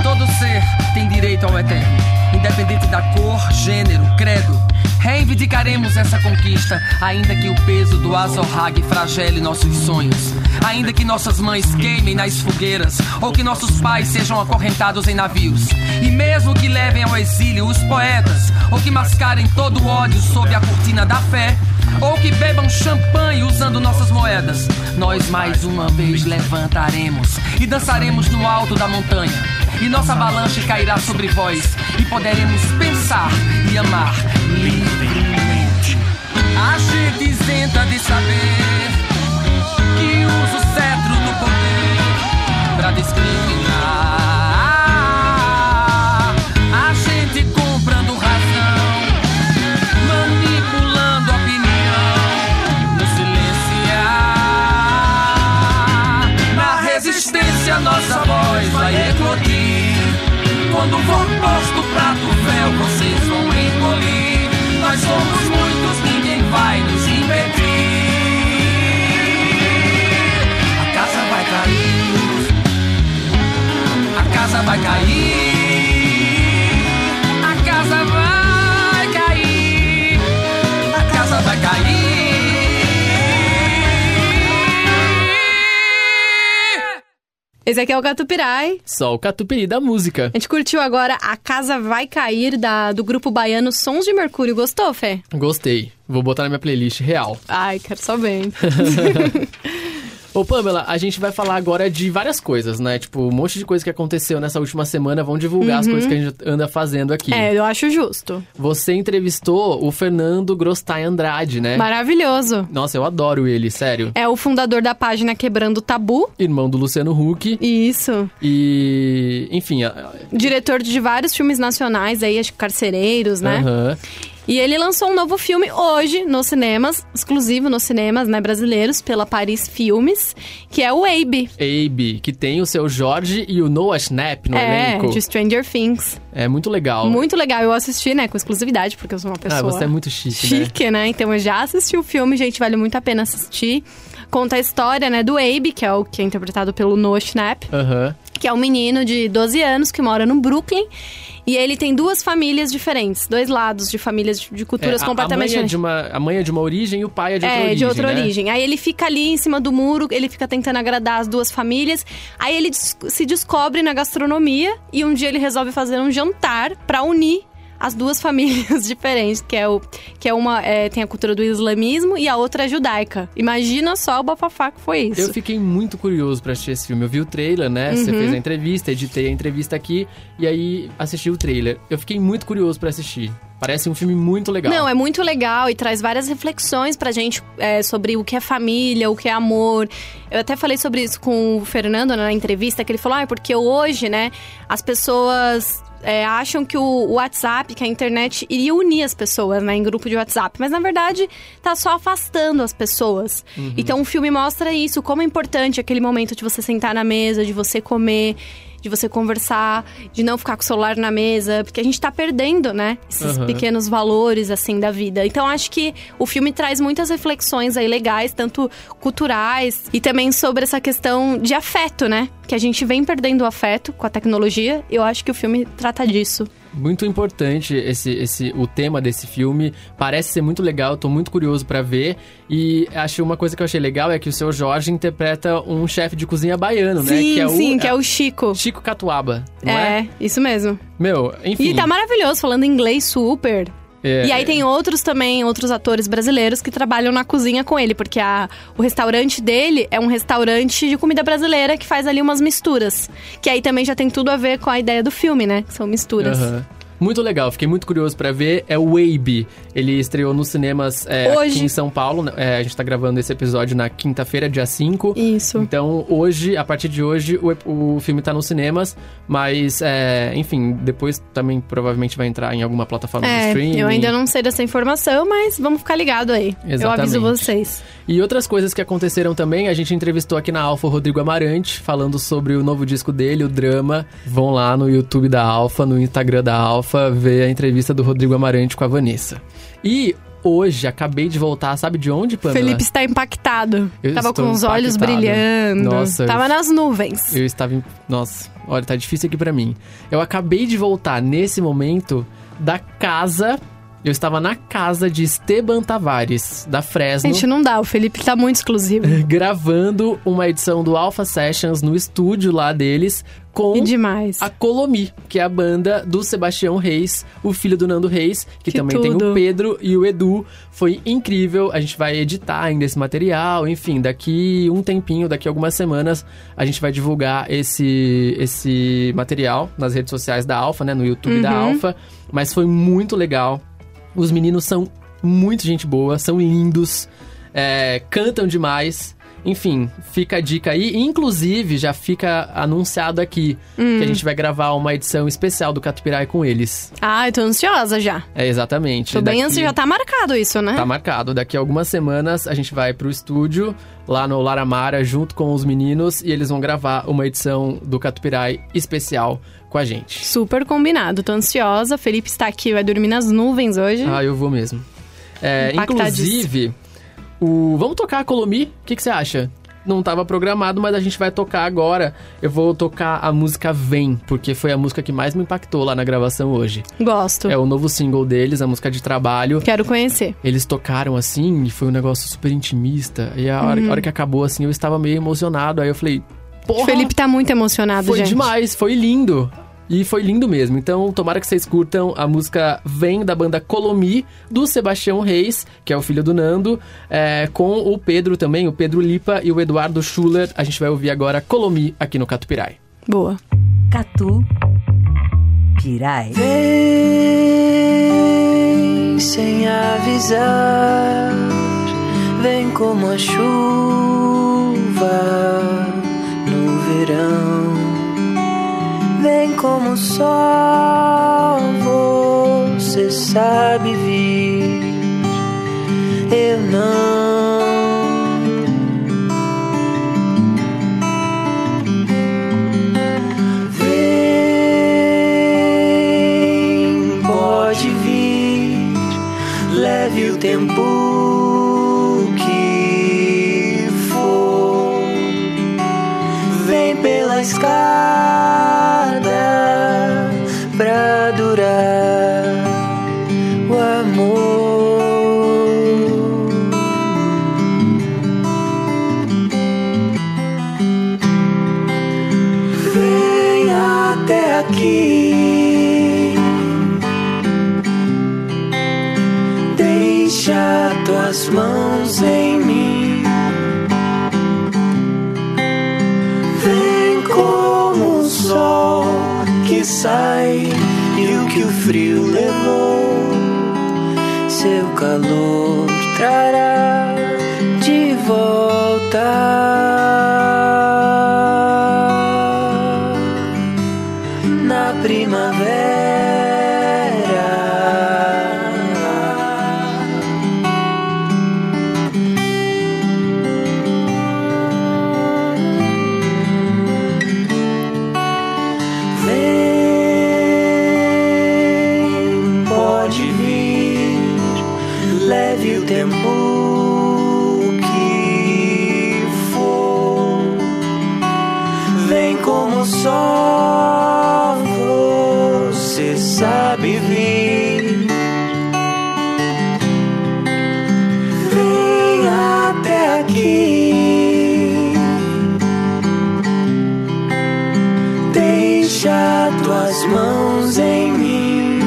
Todo ser tem direito ao eterno, independente da cor, gênero, credo. Reivindicaremos essa conquista, ainda que o peso do azorrague flagele nossos sonhos. Ainda que nossas mães queimem nas fogueiras, ou que nossos pais sejam acorrentados em navios. E mesmo que levem ao exílio os poetas, ou que mascarem todo o ódio sob a cortina da fé, ou que bebam champanhe usando nossas moedas, nós mais uma vez levantaremos e dançaremos no alto da montanha. E nossa avalanche cairá sobre vós, e poderemos pensar e amar livremente. A gente isenta de saber que usa o cetro do poder pra discriminar. A gente comprando razão, manipulando opinião no silenciar. Na resistência nossa voz vai eclodir. Quando for posto pra do véu, vocês vão engolir. Nós somos muitos, ninguém vai nos impedir. A casa vai cair, a casa vai cair, a casa vai cair. Esse aqui é o Catupiry. Só o Catupiry da música. A gente curtiu agora A Casa Vai Cair, do grupo baiano Sons de Mercúrio. Gostou, Fê? Gostei. Vou botar na minha playlist real. Ai, quero só bem. Ô, Pamela, a gente vai falar agora de várias coisas, né? Tipo, um monte de coisa que aconteceu nessa última semana. Vão divulgar as coisas que a gente anda fazendo aqui. É, eu acho justo. Você entrevistou o Fernando Grostai Andrade, né? Maravilhoso. Nossa, eu adoro ele, sério. É o fundador da página Quebrando o Tabu. Irmão do Luciano Huck. Isso. E, enfim... Diretor de vários filmes nacionais aí, acho que Carcereiros, né? Aham. E ele lançou um novo filme hoje nos cinemas, exclusivo nos cinemas, né, brasileiros, pela Paris Filmes, que é o Abe. Abe, que tem o seu Jorge e o Noah Schnapp no elenco. É, de Stranger Things. É muito legal. Muito legal. Eu assisti, né, com exclusividade, porque eu sou uma pessoa... Ah, você é muito chique, né? Então eu já assisti o filme, gente, vale muito a pena assistir. Conta a história, né, do Abe, que é o que é interpretado pelo Noah Schnapp. Que é um menino de 12 anos que mora no Brooklyn. E ele tem duas famílias diferentes, dois lados de famílias de culturas completamente diferentes. A mãe é de uma origem e o pai é de outra origem. É, de outra origem. Aí ele fica ali em cima do muro, ele fica tentando agradar as duas famílias. Aí ele se descobre na gastronomia e um dia ele resolve fazer um jantar pra unir as duas famílias diferentes, que tem a cultura do islamismo e a outra é judaica. Imagina só o bafafá que foi isso. Eu fiquei muito curioso pra assistir esse filme. Eu vi o trailer, né? Você fez a entrevista, editei a entrevista aqui e aí assisti o trailer. Eu fiquei muito curioso pra assistir. Parece um filme muito legal. Não, é muito legal e traz várias reflexões pra gente sobre o que é família, o que é amor. Eu até falei sobre isso com o Fernando na entrevista, que ele falou, porque hoje, né, as pessoas... acham que o WhatsApp, que a internet iria unir as pessoas, né, em grupo de WhatsApp. Mas, na verdade, tá só afastando as pessoas. Então, o filme mostra isso, como é importante aquele momento de você sentar na mesa, de você comer, de você conversar, de não ficar com o celular na mesa. Porque a gente tá perdendo, né, esses pequenos valores, assim, da vida. Então, acho que o filme traz muitas reflexões aí legais, tanto culturais e também sobre essa questão de afeto, né? Que a gente vem perdendo o afeto com a tecnologia. Eu acho que o filme trata disso. Muito importante o tema desse filme. Parece ser muito legal, tô muito curioso pra ver. E acho uma coisa que eu achei legal é que o seu Jorge interpreta um chefe de cozinha baiano, né? Que é o Chico. Chico Catuaba, não é? É, isso mesmo. Meu, enfim. E tá maravilhoso, falando inglês super. É. E aí tem outros também, outros atores brasileiros que trabalham na cozinha com ele, porque o restaurante dele é um restaurante de comida brasileira que faz ali umas misturas. Que aí também já tem tudo a ver com a ideia do filme, né? Que são misturas. Uhum. Muito legal, fiquei muito curioso pra ver. É o Abe, ele estreou nos cinemas hoje, aqui em São Paulo. A gente tá gravando esse episódio na quinta-feira, dia 5. Isso. Então, hoje, a partir de hoje, o filme tá nos cinemas. Mas, enfim, depois também provavelmente vai entrar em alguma plataforma de streaming. Eu ainda não sei dessa informação, mas vamos ficar ligado aí. Exatamente. Eu aviso vocês. E outras coisas que aconteceram também, a gente entrevistou aqui na Alfa o Rodrigo Amarante, falando sobre o novo disco dele, o Drama. Vão lá no YouTube da Alfa, no Instagram da Alfa, ver a entrevista do Rodrigo Amarante com a Vanessa. E hoje, acabei de voltar, sabe de onde, Pamela? Felipe está impactado. Eu tava com os olhos brilhando. Nossa, tava nas nuvens. Eu estava... Nossa, olha, tá difícil aqui pra mim. Eu acabei de voltar, nesse momento, da casa... Eu estava na casa de Esteban Tavares, da Fresno. Gente, não dá, o Felipe tá muito exclusivo. Gravando uma edição do Alpha Sessions no estúdio lá deles com a Colomy, que é a banda do Sebastião Reis, o filho do Nando Reis, que também tem o Pedro e o Edu. Foi incrível, a gente vai editar ainda esse material, enfim, daqui um tempinho, daqui algumas semanas, a gente vai divulgar esse material nas redes sociais da Alpha, né, no YouTube da Alpha, mas foi muito legal. Os meninos são muito gente boa, são lindos, cantam demais. Enfim, fica a dica aí. Inclusive, já fica anunciado aqui que a gente vai gravar uma edição especial do Catupirai com eles. Ah, eu tô ansiosa já. É, exatamente. Tô bem ansiosa, já tá marcado isso, né? Tá marcado. Daqui a algumas semanas a gente vai pro estúdio, lá no Laramara, junto com os meninos. E eles vão gravar uma edição do Catupirai especial com a gente. Super combinado, tô ansiosa. Felipe está aqui, vai dormir nas nuvens hoje. Ah, eu vou mesmo. Inclusive... Vamos tocar a Colomy? O que você acha? Não estava programado, mas a gente vai tocar agora. Eu vou tocar a música Vem, porque foi a música que mais me impactou lá na gravação hoje. Gosto. É o novo single deles, a música de trabalho. Quero conhecer. Eles tocaram assim, e foi um negócio super intimista. E a hora que acabou, assim, eu estava meio emocionado. Aí eu falei, porra! O Felipe tá muito emocionado, foi gente. Foi demais, foi lindo. E foi lindo mesmo. Então, tomara que vocês curtam a música Vem, da banda Colomy, do Sebastião Reis, que é o filho do Nando, com o Pedro também, o Pedro Lipa e o Eduardo Schuller. A gente vai ouvir agora Colomy aqui no Catupirai. Boa. Catupirai. Vem sem avisar, vem como a chuva no verão. Vem como o sol, você sabe vir, eu não. Vem, pode vir, leve o tempo que for, vem pela escada. Pra durar o amor. Vem até aqui, deixa tuas mãos em mim. Vem como o sol que sai, e o que o frio levou, seu calor trará de volta na primavera. Como só você sabe. suas mãos em mim.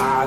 I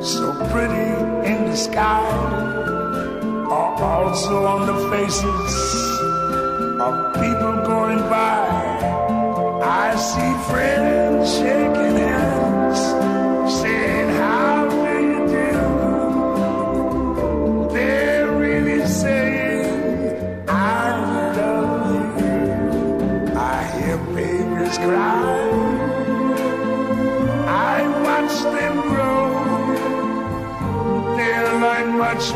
so pretty in the sky, are also on the faces of people going by. I see friends shaking hands, saying how do you do. They're really saying I love you. I hear babies cry, them grow, they'll learn much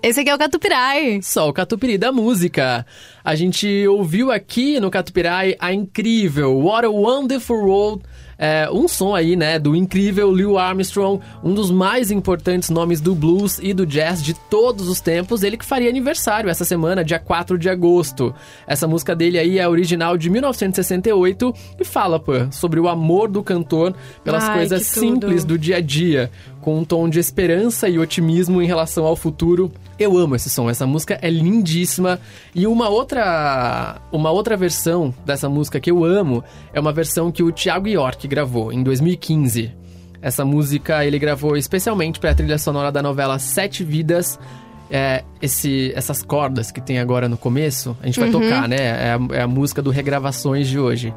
Esse aqui é o Catupirai. Só o Catupiry da música. A gente ouviu aqui no Catupirai a incrível What a Wonderful World. É, um som aí, né, do incrível Louis Armstrong, um dos mais importantes nomes do blues e do jazz de todos os tempos. Ele que faria aniversário essa semana, dia 4 de agosto. Essa música dele aí é original de 1968 e fala, pô, sobre o amor do cantor pelas coisas simples do dia a dia, com um tom de esperança e otimismo em relação ao futuro. Eu amo esse som, essa música é lindíssima. E uma outra versão dessa música que eu amo é uma versão que o Tiago Iorc gravou em 2015. Essa música ele gravou especialmente para a trilha sonora da novela Sete Vidas. Essas cordas que tem agora no começo, a gente vai tocar, né? É a música do Regravações de hoje.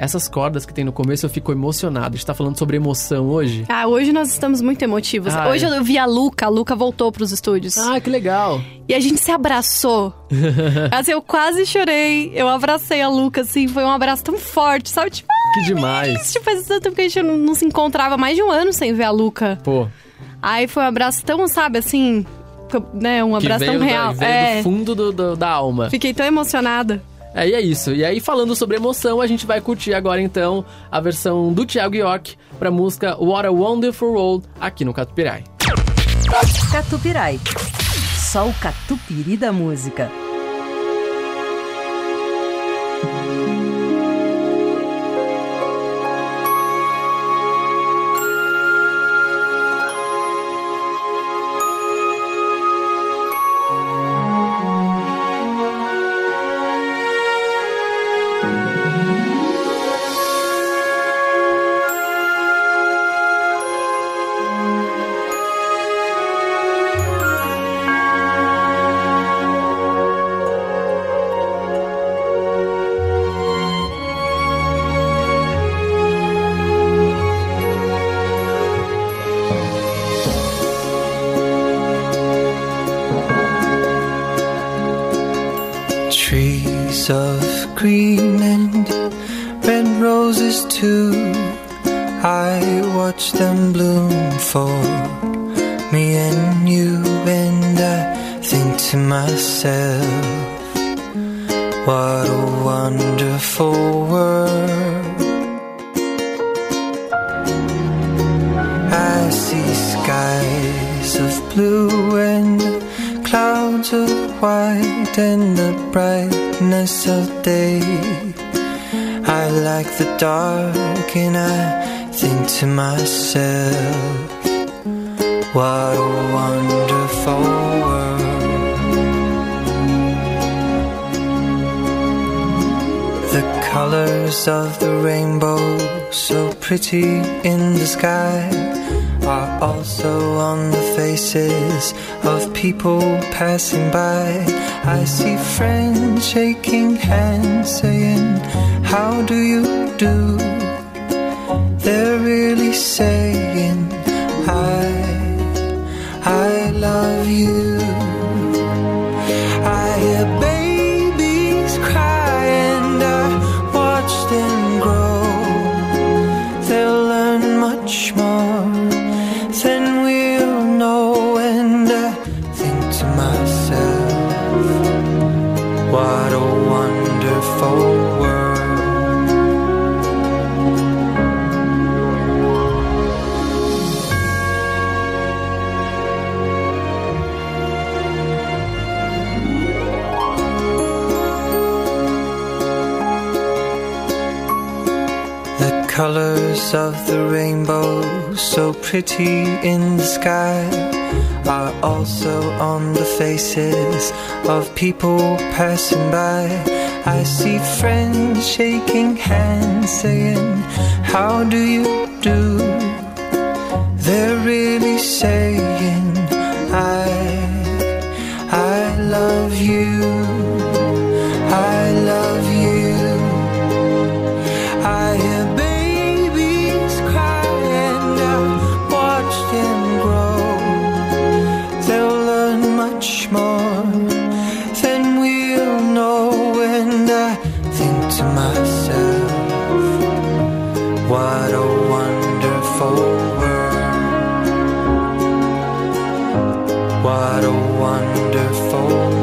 Essas cordas que tem no começo, eu fico emocionado. A gente tá falando sobre emoção hoje. Ah, hoje nós estamos muito emotivos. Hoje eu vi a Luca. A Luca voltou pros estúdios. Ah, que legal. E a gente se abraçou. Assim, eu quase chorei. Eu abracei a Luca, assim. Foi um abraço tão forte, sabe? Tipo, que demais. Tipo, faz tanto tempo que a gente não se encontrava. Mais de um ano sem ver a Luca. Pô. Aí foi um abraço tão, sabe, assim... Né, um abraço tão real. Veio do fundo da alma. Fiquei tão emocionada. E é isso. E aí, falando sobre emoção, a gente vai curtir agora, então, a versão do Tiago Iorc pra música What a Wonderful World, aqui no Catupirai. Catupirai. Só o catupiry da música. piece of green and red roses too. I watch them bloom for me and you, and I think to myself, what a wonderful world. I see skies of blue and clouds of white and the brightness of day. I like the dark and I think to myself, what a wonderful world. The colors of the rainbow, so pretty in the sky, are also on the faces of people passing by. I see friends shaking hands, saying, how do you do? They're really saying, I love you. I hear babies cry and I watch them grow. They'll learn much more then we'll know, and I think to myself, what a wonderful world. The colors of the rainbow, so pretty in the sky, are also on the faces of people passing by. I see friends shaking hands, saying, how do you do? They're really saying, I love you. I love you. I have been more than we'll know, and I think to myself, what a wonderful world. What a wonderful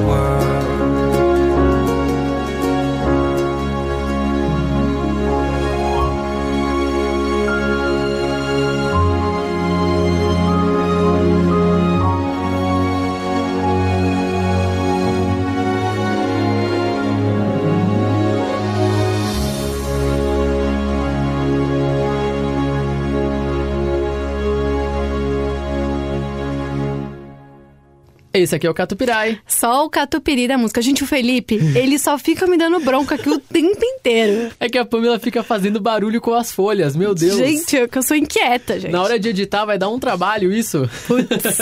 Esse aqui é o Catupirai. Só o Catupiri da música. Gente, o Felipe, ele só fica me dando bronca aqui o tempo inteiro. É que a Pamela fica fazendo barulho com as folhas, meu Deus. Gente, eu sou inquieta, gente. Na hora de editar vai dar um trabalho isso. Putz.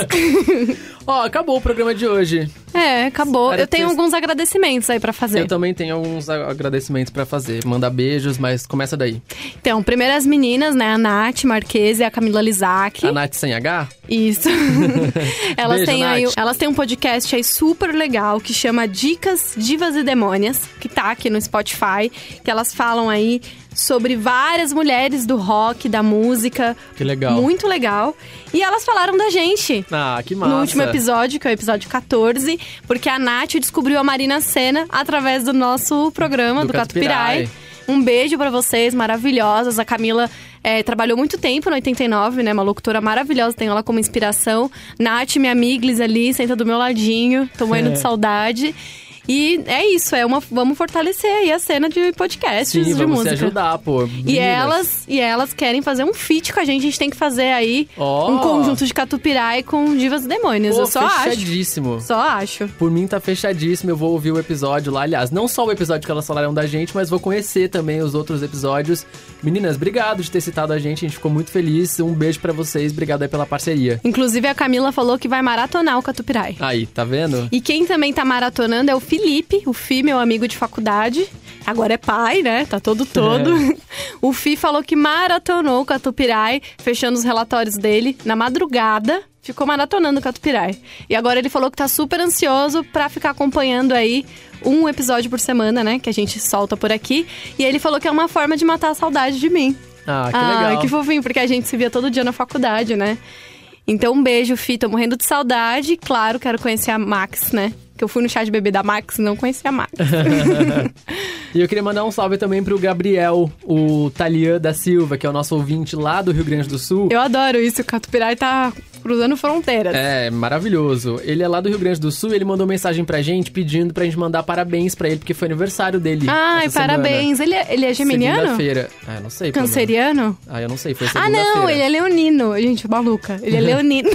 Ó, acabou o programa de hoje. É, acabou. Era eu tenho alguns agradecimentos aí pra fazer. Eu também tenho alguns agradecimentos pra fazer. Mandar beijos, mas começa daí. Então, primeiro as meninas, né? A Nath Marquez e a Camila Lizac. A Nath sem H? Isso. Elas, beijo, têm aí, elas têm um podcast aí super legal que chama Dicas, Divas e Demônias, que tá aqui no Spotify, que elas falam aí sobre várias mulheres do rock, da música. Que legal. Muito legal. E elas falaram da gente. Ah, que massa. No último episódio, que é o episódio 14, porque a Nath descobriu a Marina Sena através do nosso programa, do Catupirai. Um beijo pra vocês, maravilhosas. A Camila trabalhou muito tempo no 89, né? Uma locutora maravilhosa, tenho ela como inspiração. Nath, minha amiglis ali, senta do meu ladinho, tô morrendo de saudade. E é isso, vamos fortalecer aí a cena de podcasts. Sim, de vamos música. Vamos se ajudar, pô. E elas querem fazer um feat com a gente tem que fazer aí um conjunto de Catupirai com Divas e Demônios. Pô, eu só fechadíssimo. Acho. Só acho. Por mim tá fechadíssimo, eu vou ouvir o episódio lá. Aliás, não só o episódio que elas falaram da gente, mas vou conhecer também os outros episódios. Meninas, obrigado de ter citado a gente ficou muito feliz. Um beijo pra vocês, obrigado aí pela parceria. Inclusive a Camila falou que vai maratonar o Catupirai. Aí, tá vendo? E quem também tá maratonando é o Felipe, o Fi, meu amigo de faculdade, agora é pai, né? Tá todo. É. O Fi falou que maratonou o Catupirai, fechando os relatórios dele na madrugada. Ficou maratonando o Catupiry. E agora ele falou que tá super ansioso pra ficar acompanhando aí um episódio por semana, né? Que a gente solta por aqui. E ele falou que é uma forma de matar a saudade de mim. Ah, que legal. Ah, que fofinho, porque a gente se via todo dia na faculdade, né? Então, um beijo, Fih. Tô morrendo de saudade. Claro, quero conhecer a Max, né? Que eu fui no chá de bebê da Max e não conhecia a Max. E eu queria mandar um salve também pro Gabriel, o Talian da Silva, que é o nosso ouvinte lá do Rio Grande do Sul. Eu adoro isso, o Catupiry tá cruzando fronteiras. É, maravilhoso. Ele é lá do Rio Grande do Sul e ele mandou mensagem pra gente, pedindo pra gente mandar parabéns pra ele, porque foi aniversário dele. Ai, parabéns. Ele é geminiano? Segunda-feira. Ah, não sei. Canceriano? Ah, eu não sei, foi segunda-feira. Ah, não, ele é leonino. Gente, maluca. Ele é leonino.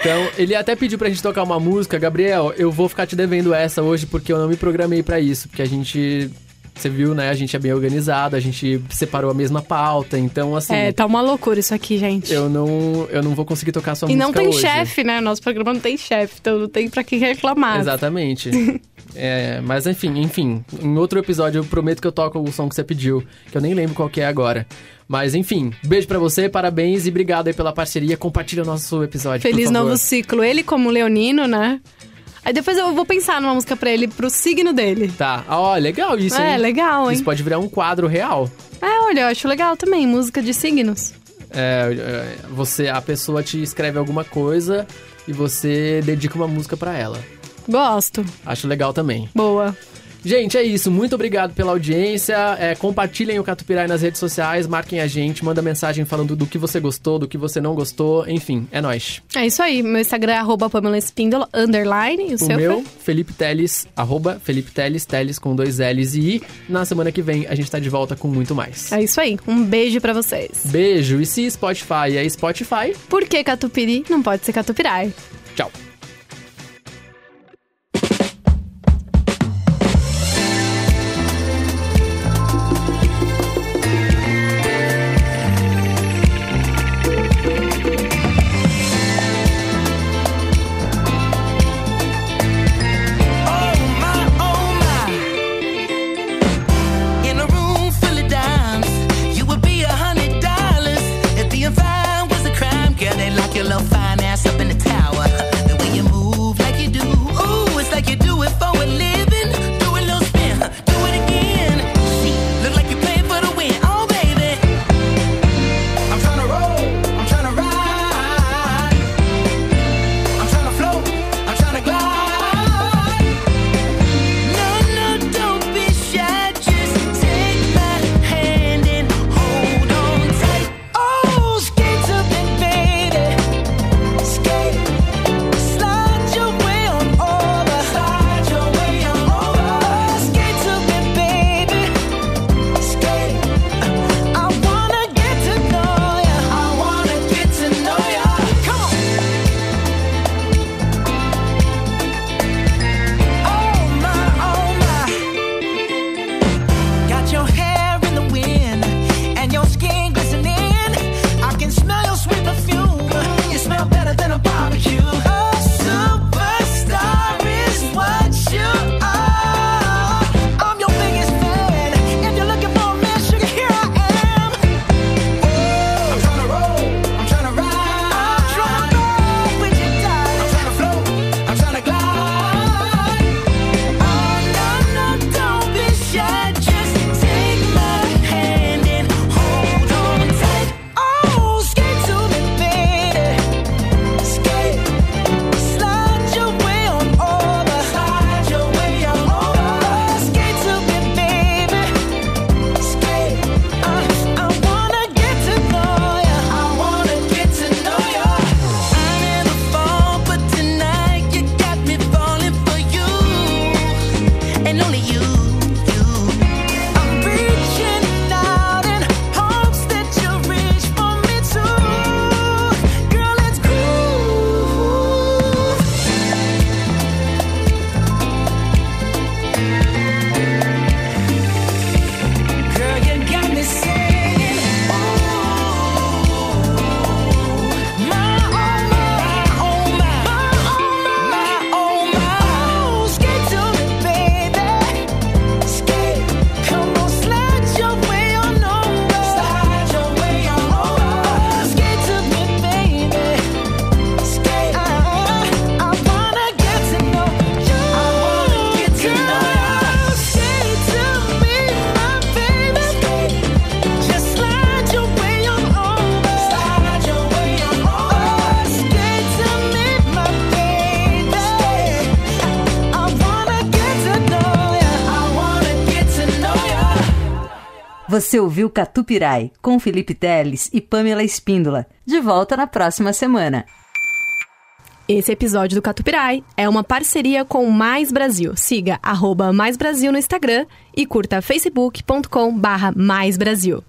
Então, ele até pediu pra gente tocar uma música. Gabriel, eu vou ficar te devendo essa hoje, porque eu não me programei pra isso. Porque a gente, você viu, né? A gente é bem organizado, a gente separou a mesma pauta, então assim... É, tá uma loucura isso aqui, gente. Eu não vou conseguir tocar sua música hoje. E não tem chefe, né? Nosso programa não tem chefe, então não tem pra quem reclamar. Exatamente. É, mas enfim, em outro episódio eu prometo que eu toco o som que você pediu, que eu nem lembro qual que é agora. Mas enfim, beijo pra você, parabéns e obrigado aí pela parceria. Compartilha o nosso episódio, por favor. Feliz novo ciclo. Ele como leonino, né? Aí depois eu vou pensar numa música pra ele, pro signo dele. Tá. Ó, legal isso, hein? É, legal, hein? Isso pode virar um quadro real. É, olha, eu acho legal também, música de signos. É, a pessoa te escreve alguma coisa e você dedica uma música pra ela. Gosto. Acho legal também. Boa. Gente, é isso. Muito obrigado pela audiência. Compartilhem o Catupiry nas redes sociais, marquem a gente, manda mensagem falando do que você gostou, do que você não gostou. Enfim, é nóis. É isso aí. Meu Instagram é @PamelaEspindola _ e o seu meu, Felipe Teles, @Felipe Teles, Teles com 2 L's e I. Na semana que vem a gente tá de volta com muito mais. É isso aí. Um beijo pra vocês. Beijo. E se Spotify é Spotify... Por que Catupiry não pode ser Catupiry? Tchau. Your little fine ass up in the tower. Você ouviu Catupirai, com Felipe Teles e Pamela Espíndola. De volta na próxima semana. Esse episódio do Catupirai é uma parceria com Mais Brasil. Siga @maisbrasil no Instagram e curta facebook.com/maisbrasil.